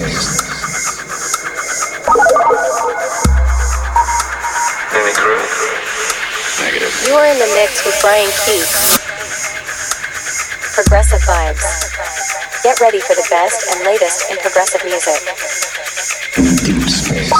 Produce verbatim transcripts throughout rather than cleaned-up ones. Any crew? Negative. You are in the mix with Brian Keith. Progressive vibes. Get ready for the best and latest in progressive music. In deep space.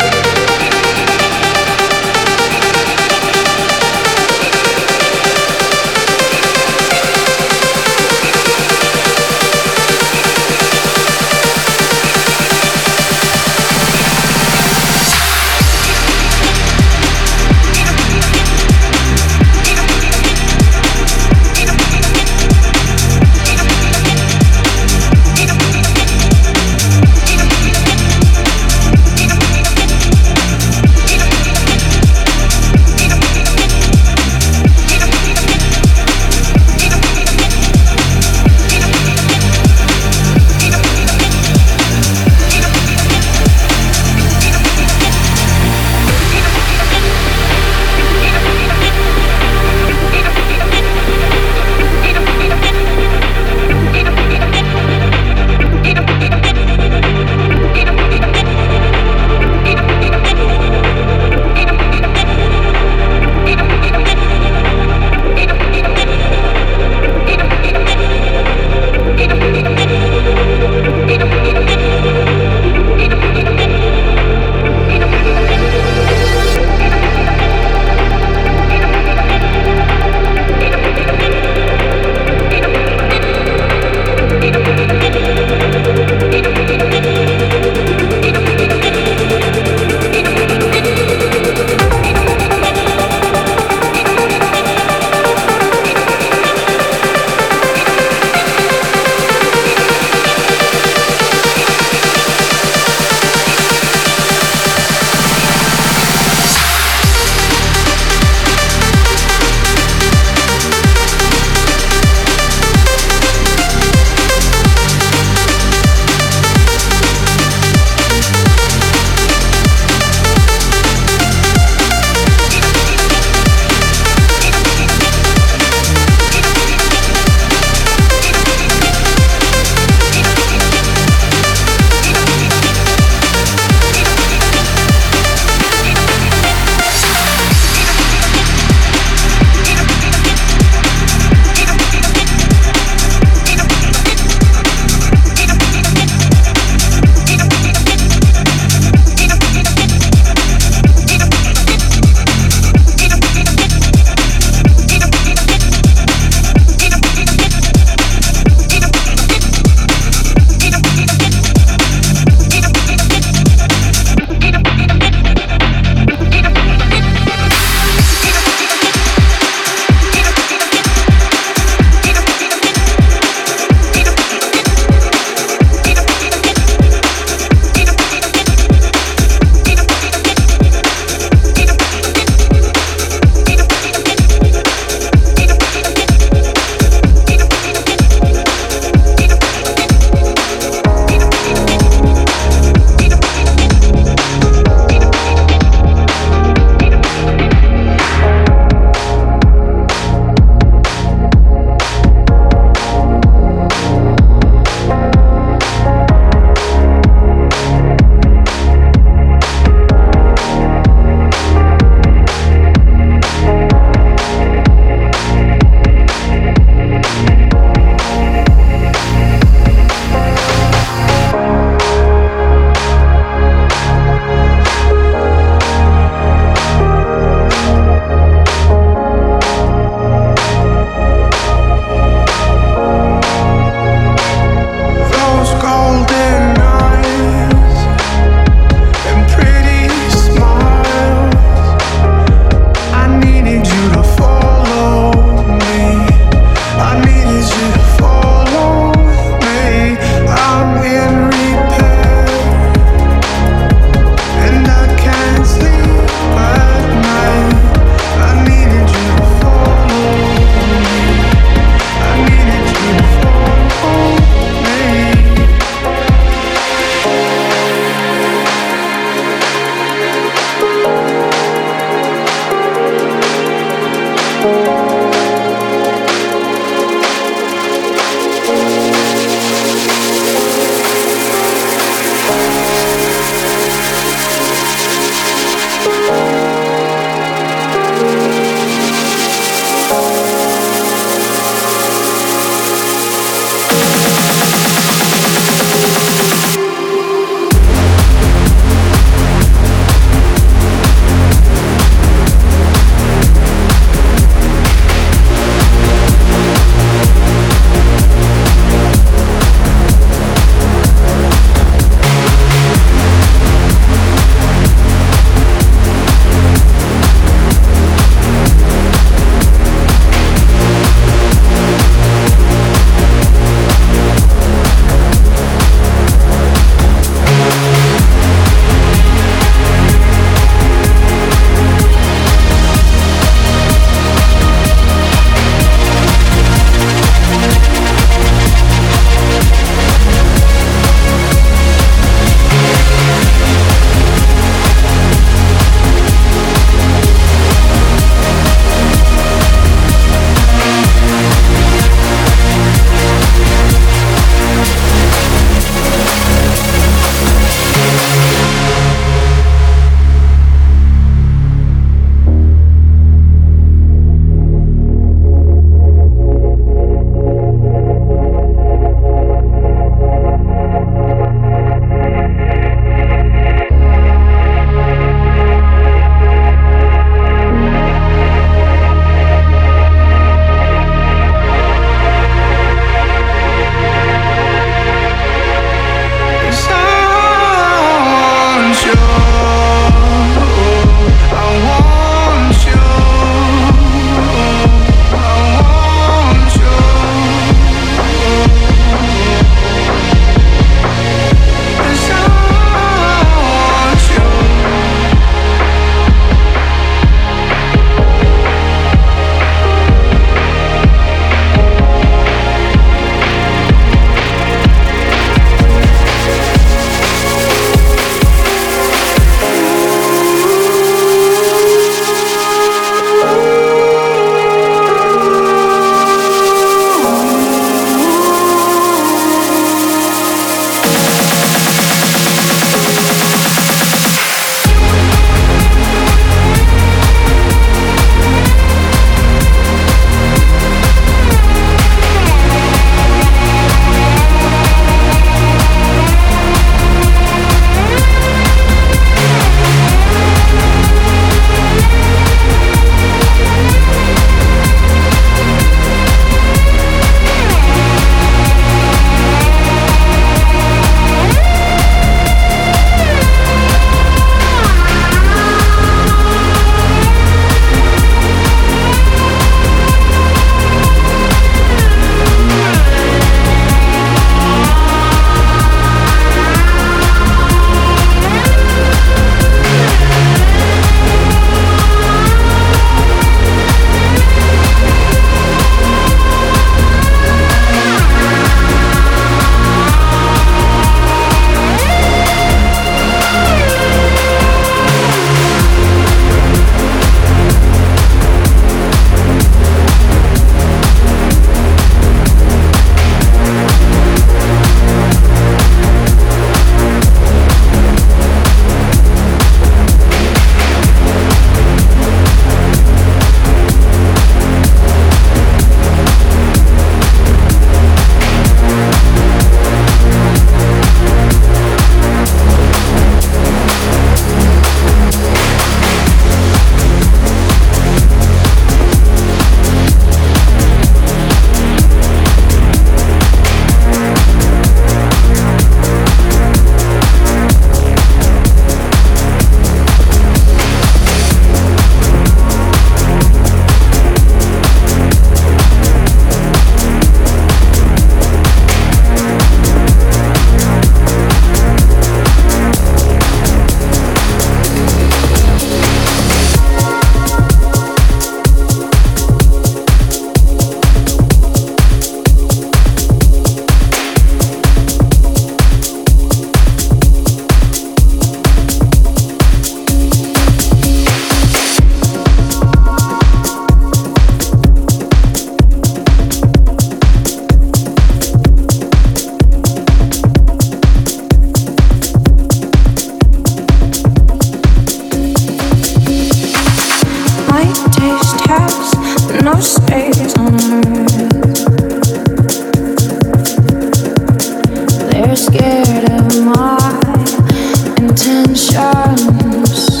assumptions.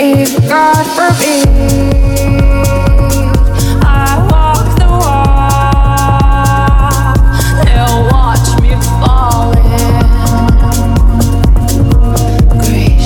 If God forbid I walk the walk, they'll watch me falling. Grace.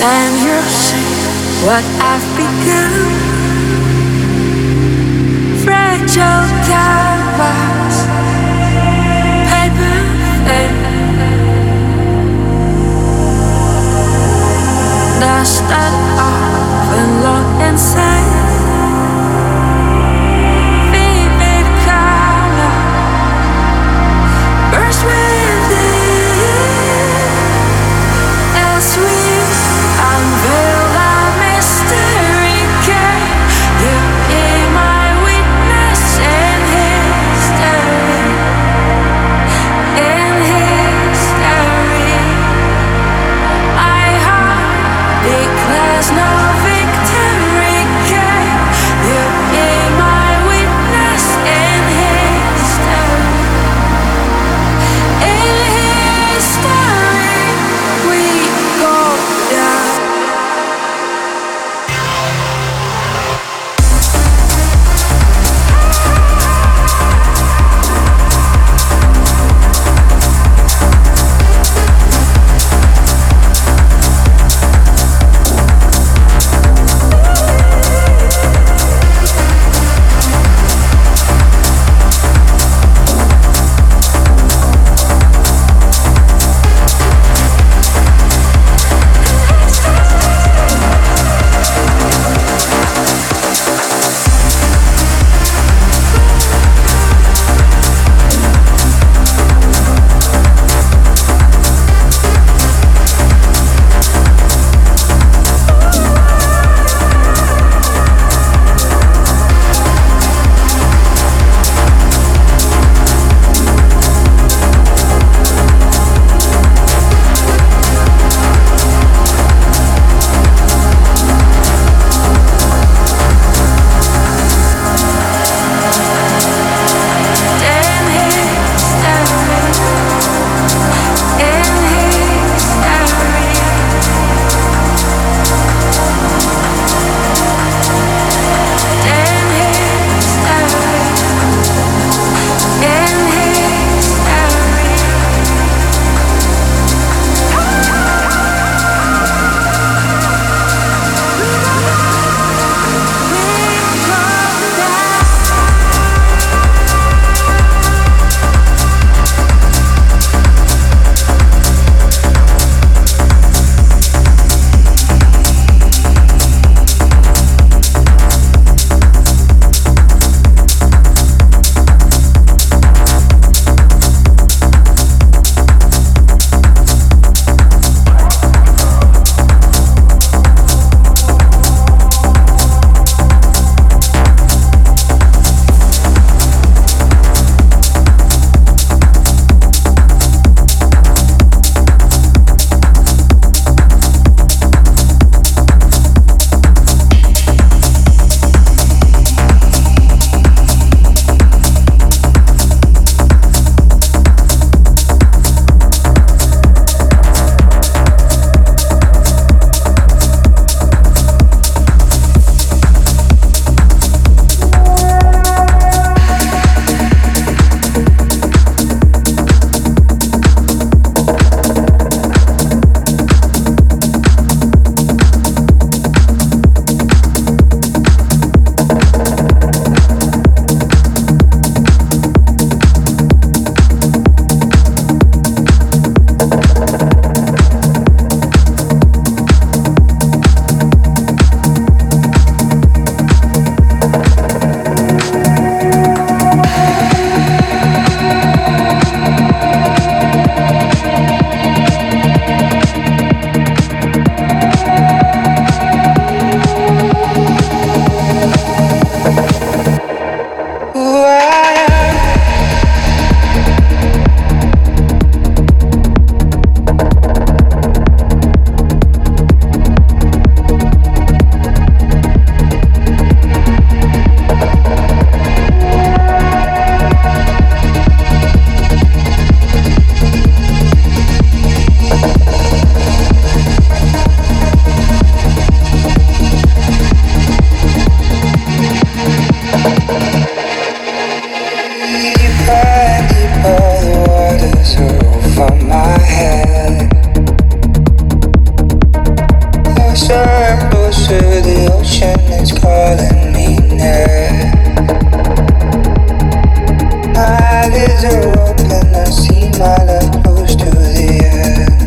Then you'll see what I've become. Fragile towers, paper thin. Dust that off and look inside. Vivid color burst within as we unveil our mystery. Can you hear my witness in history? In history, I heart declares no victory. Can hands calling me near. My eyelids are open, I see my love close to the earth.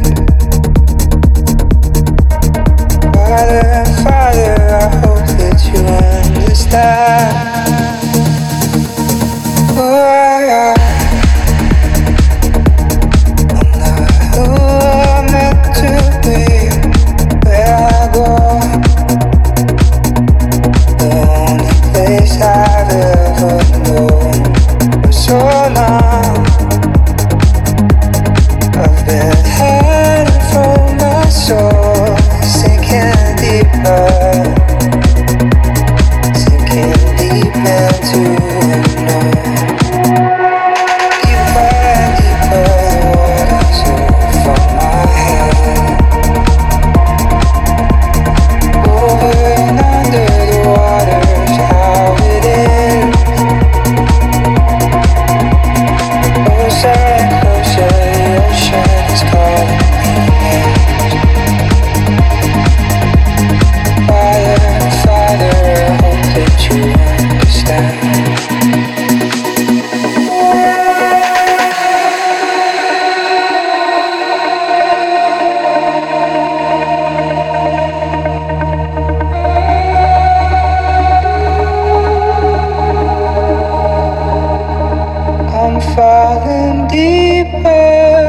Father and Father, I hope that you understand who I am. Falling deeper,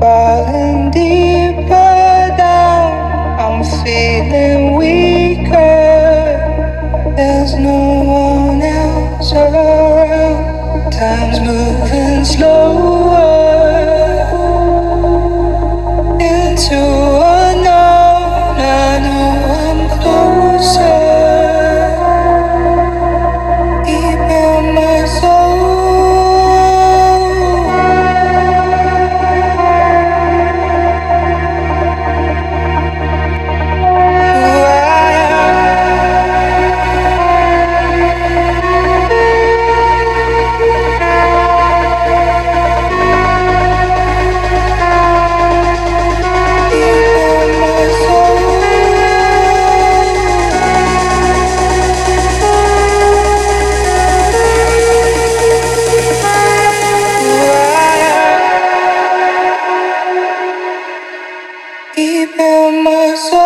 falling deeper down. I'm feeling weaker. There's no one else around. Time's moving slower into unknown. I know I'm closer. So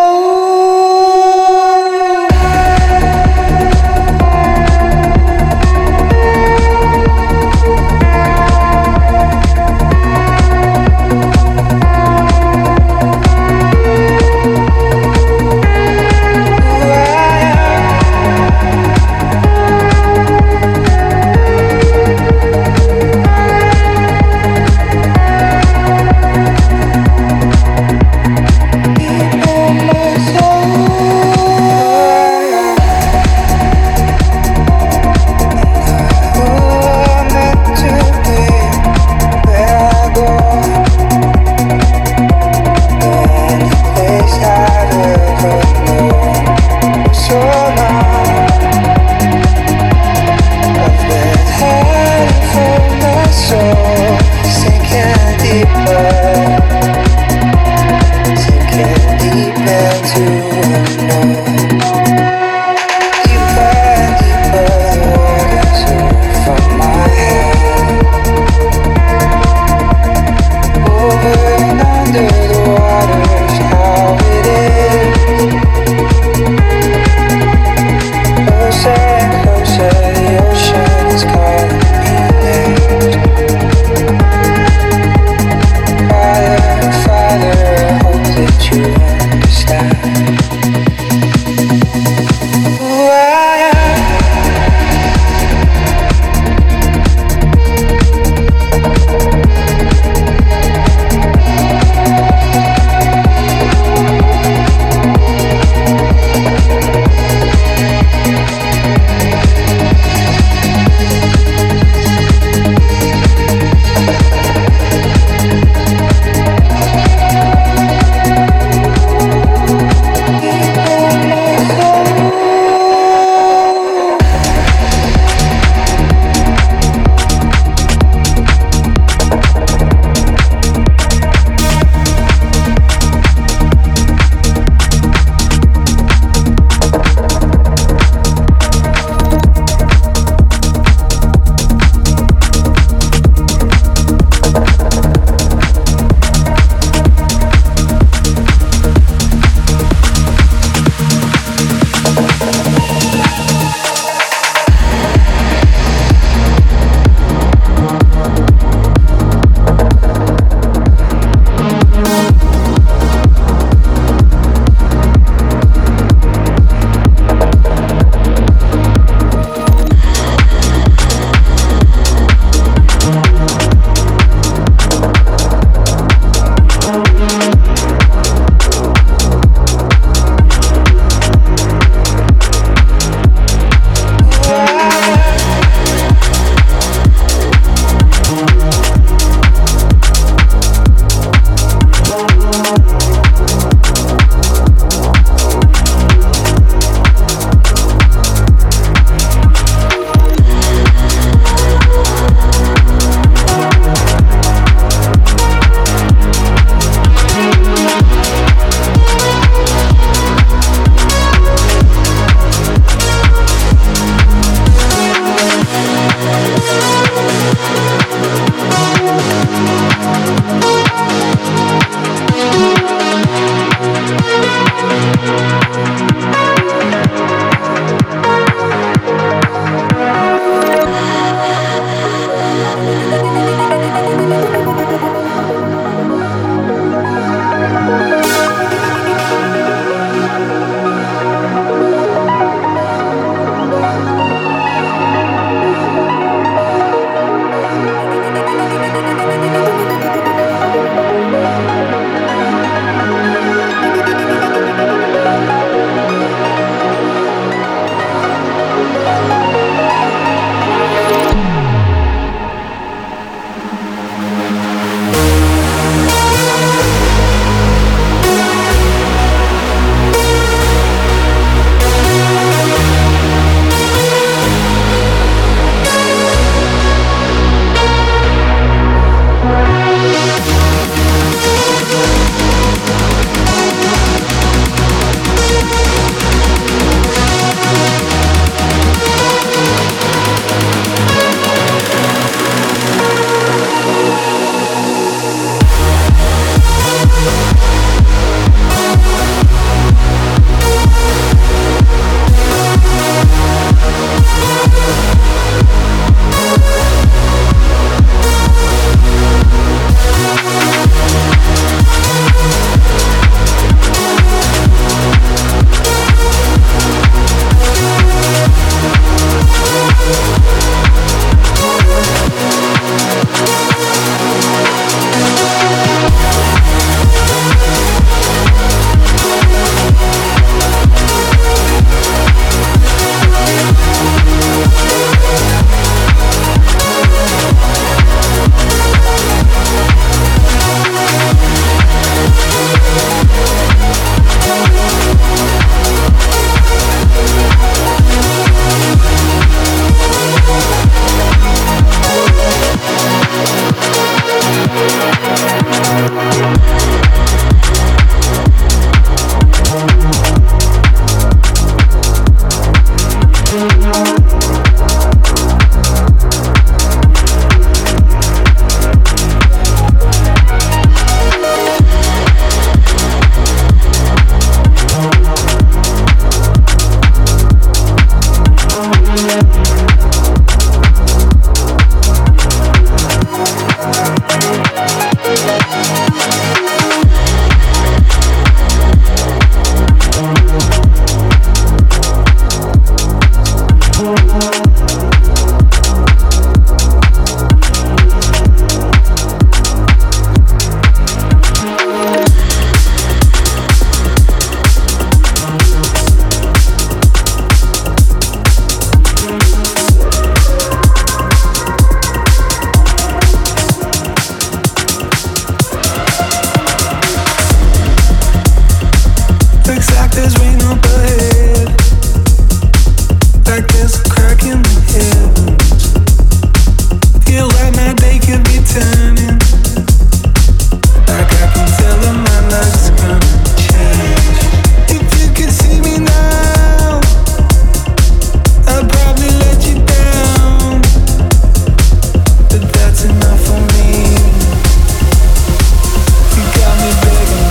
Looks like there's rain up ahead, like there's a crack in the heavens. Feel like my day could be turning, like I can tell that my life's gonna change. If you could see me now, I'd probably let you down, but that's enough for me. You got me begging.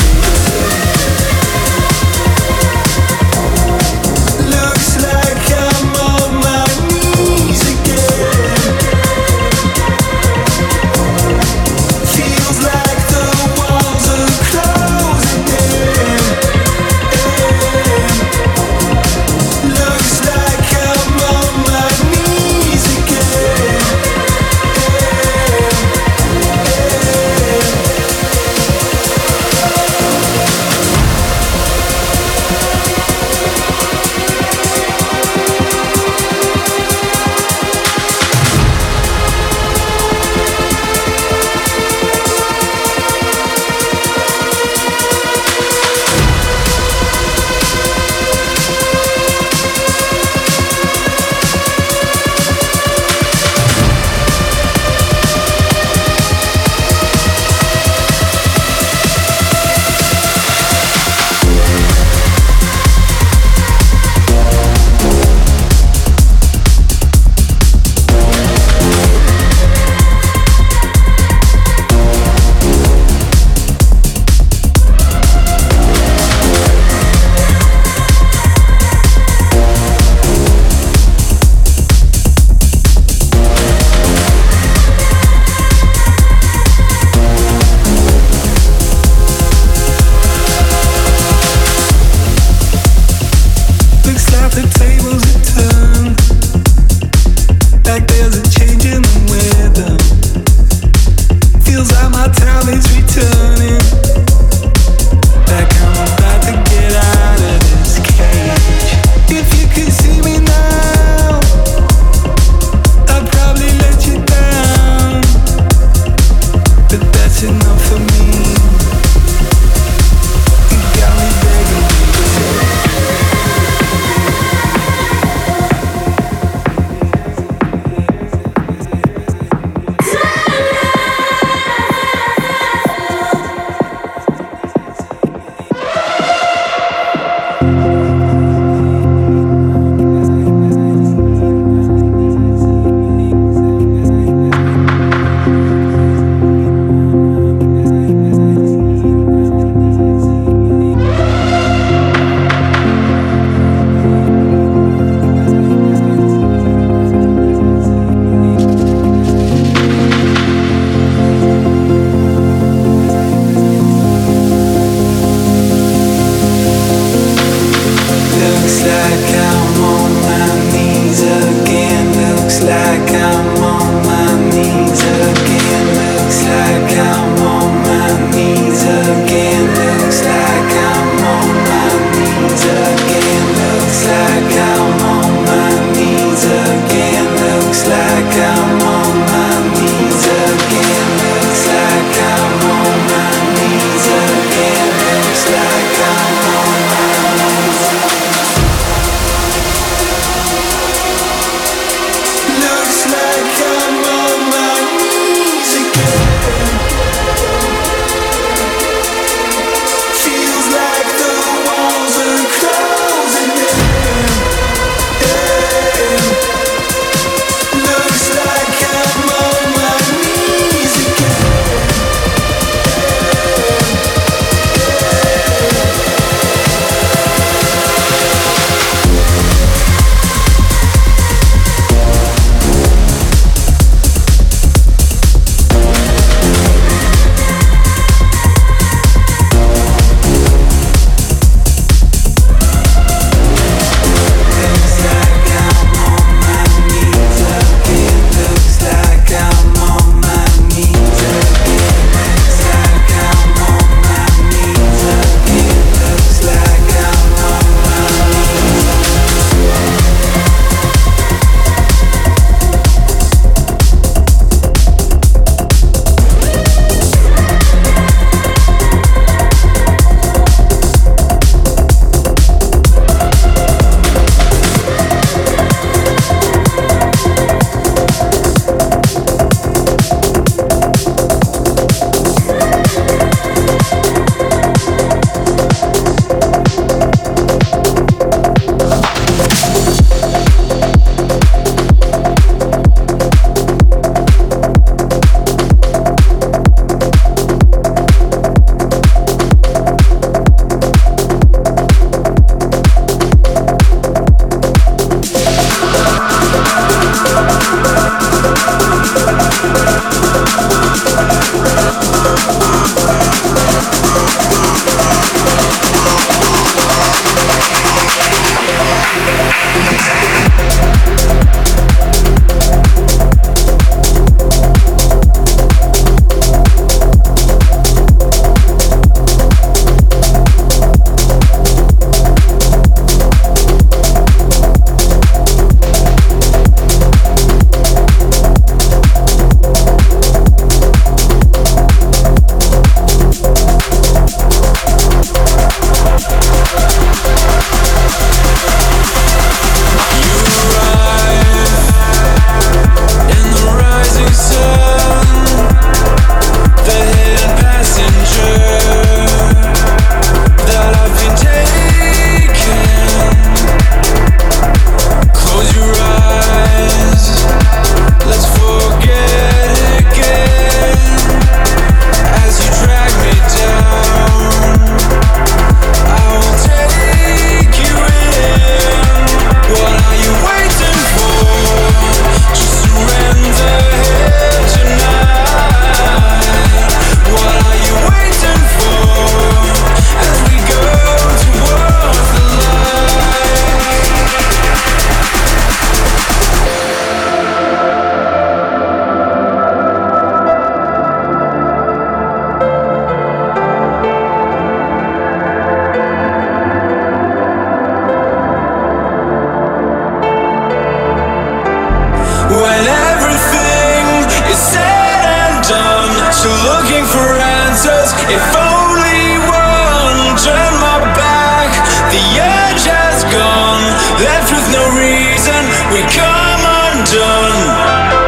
If only one turned my back, the edge has gone, left with no reason. We come undone.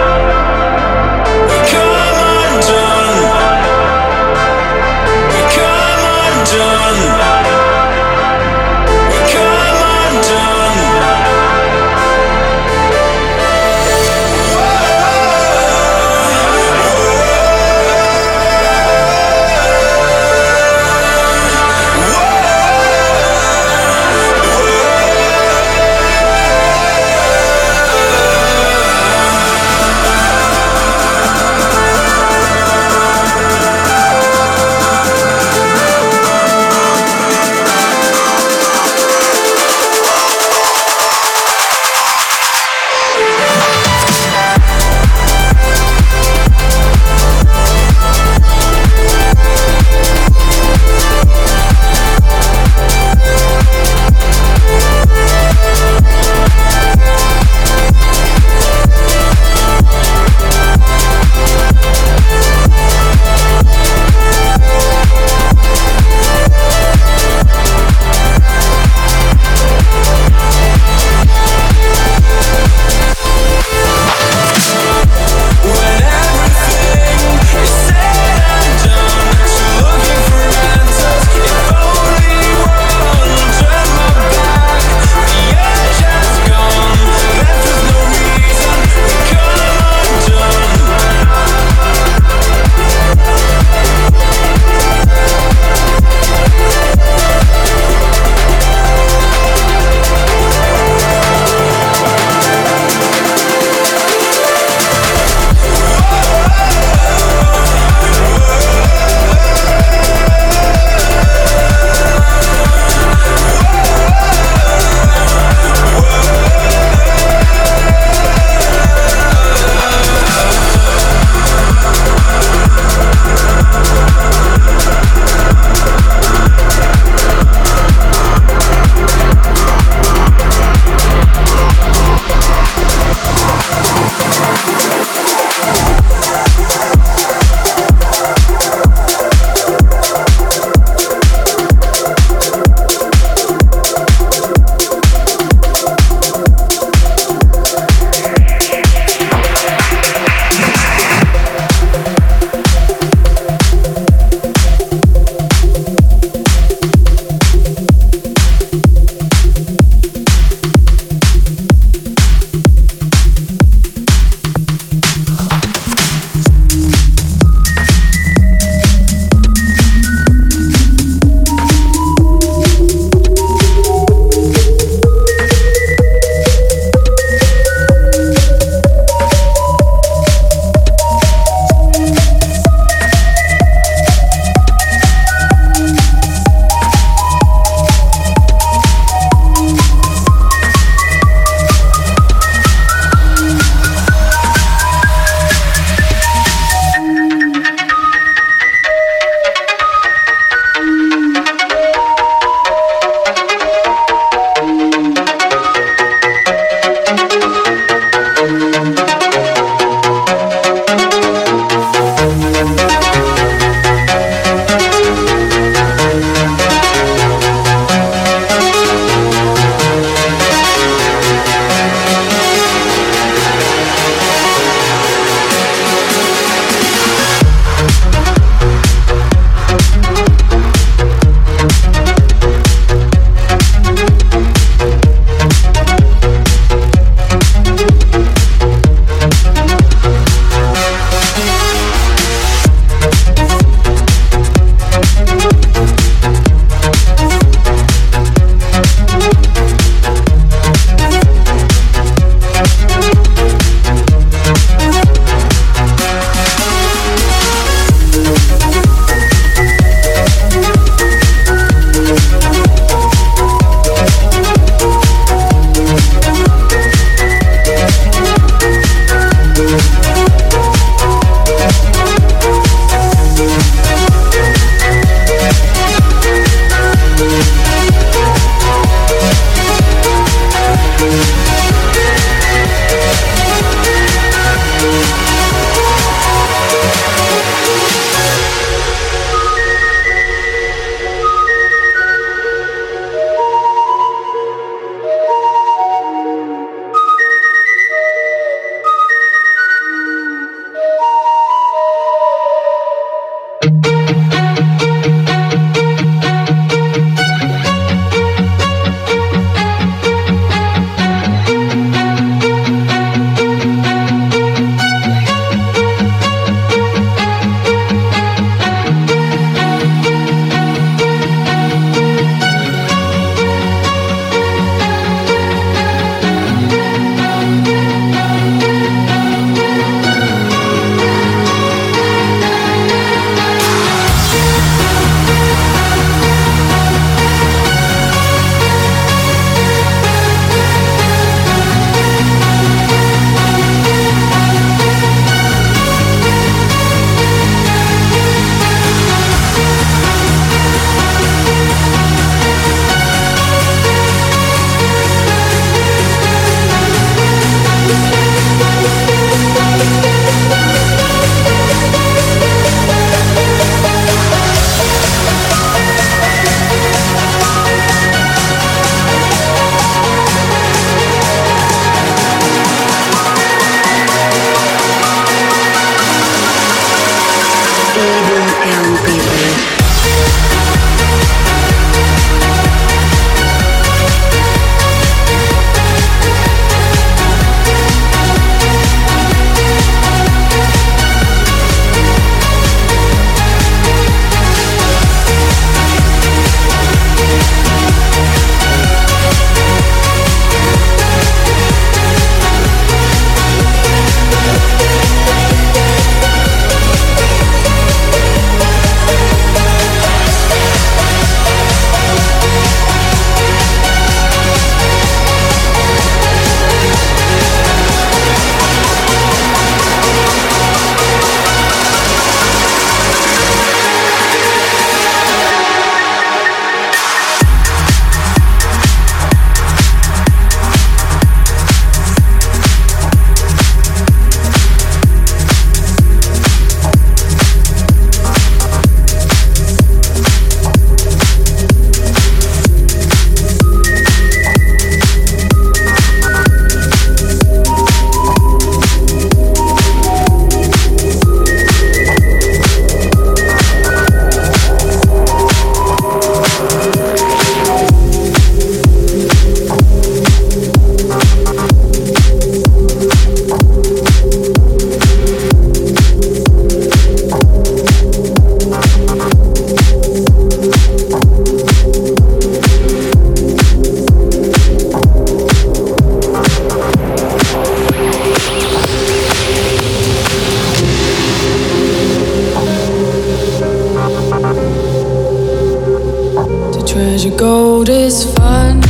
Gold is fun,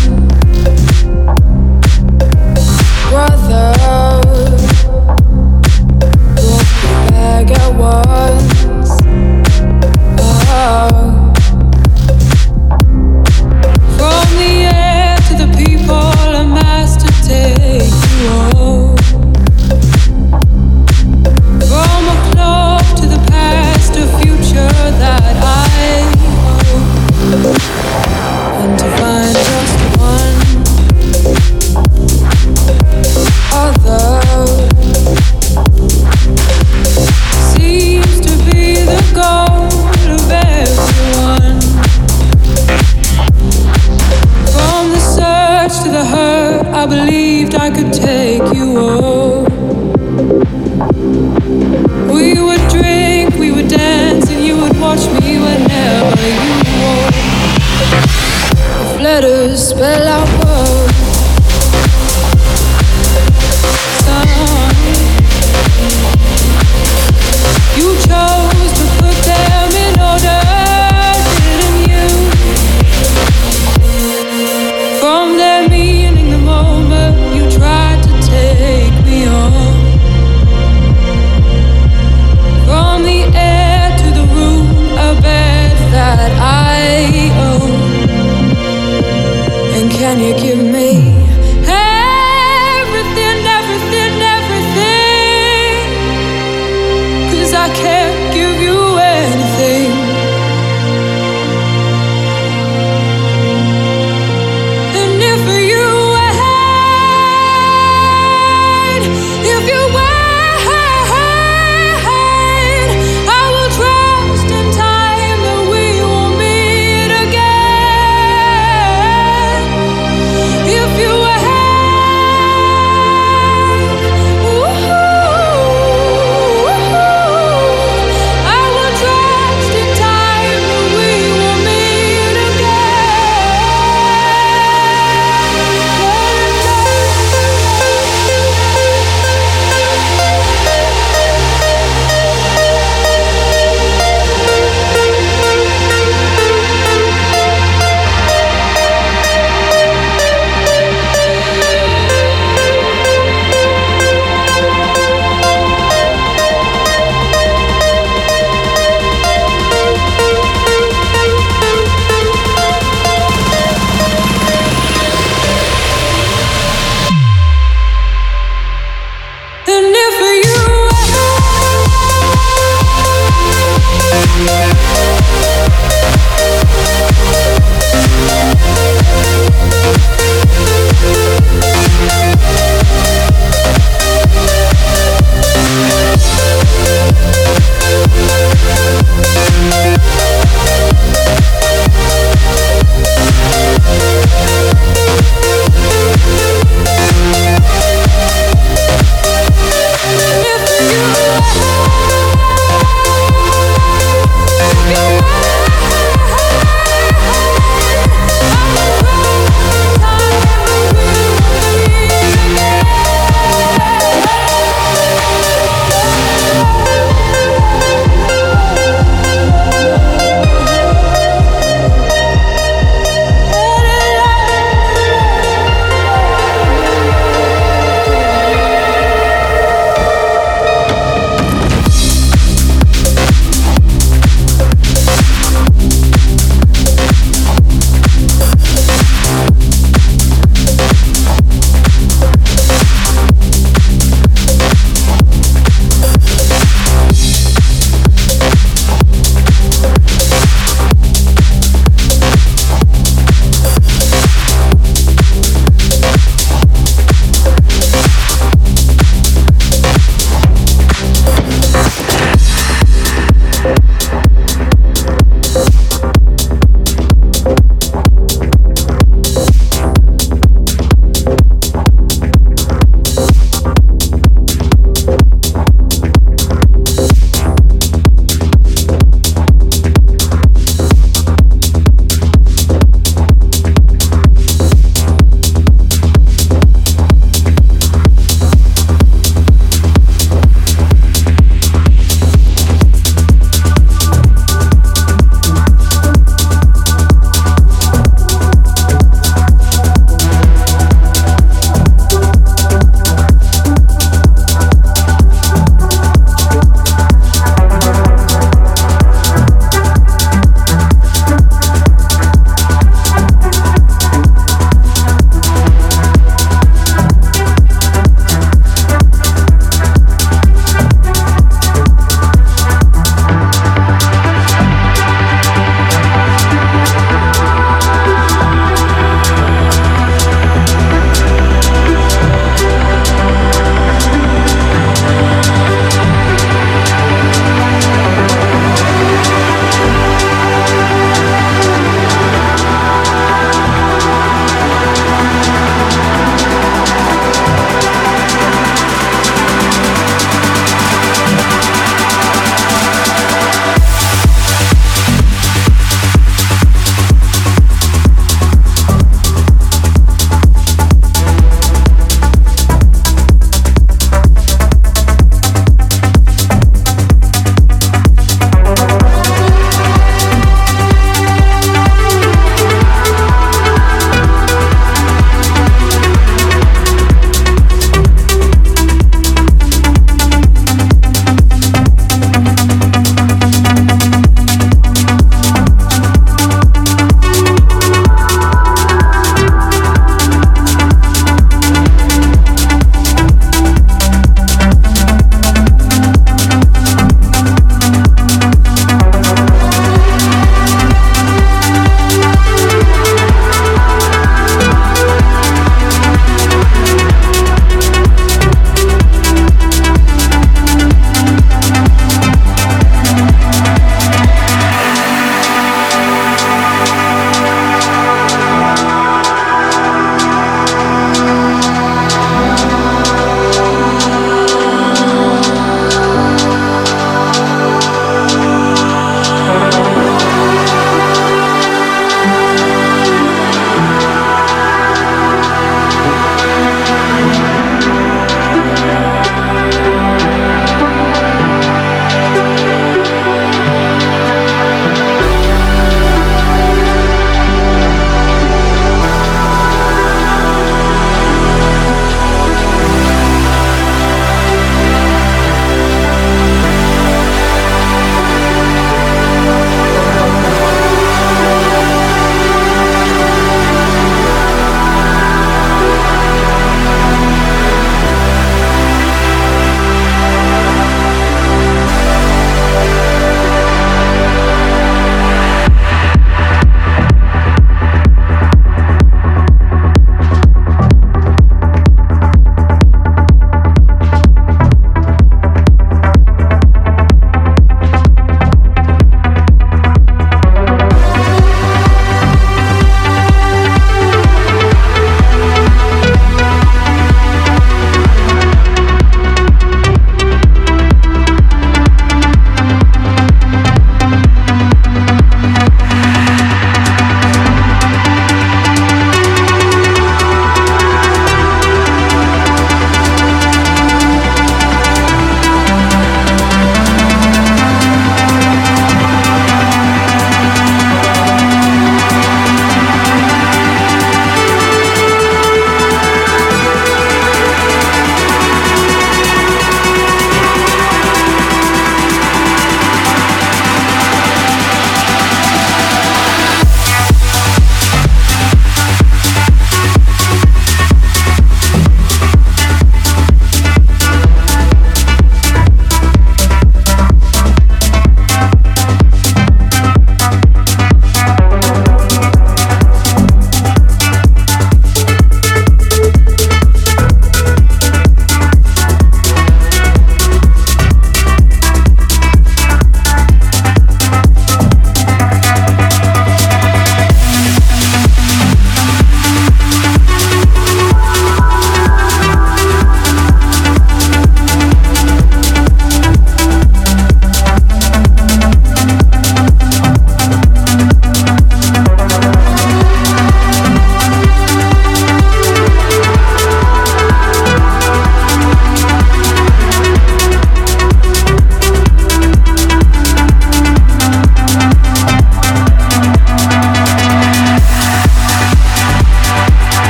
brother. Walk the bag at once. Oh. From the air to the people, a master take you home. From a club to the past, a future that I own. And to find just one other seems to be the goal of everyone. From the search to the hurt, I believed I could take you all. We would drink, we would dance, and you would watch me whenever you walked. Letters spell out words. You chose to put them in order, didn't you? From their meaning, the moment you tried to take me on. From the air to the room, a bed that I own. Can you give me everything, everything, everything? 'Cause I can't give you anything. And if you wait, if you wait, I will trust in time that we will meet again. If you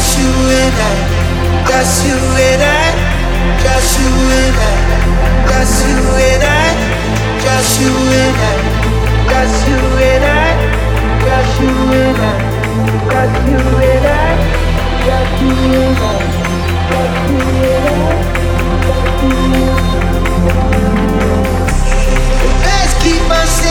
Just you and I, just you and I, just you and I, just you and I, just you and I, just you and I, just you and I, just you and I, just you and I, just you and I, just you and I. Let's keep myself.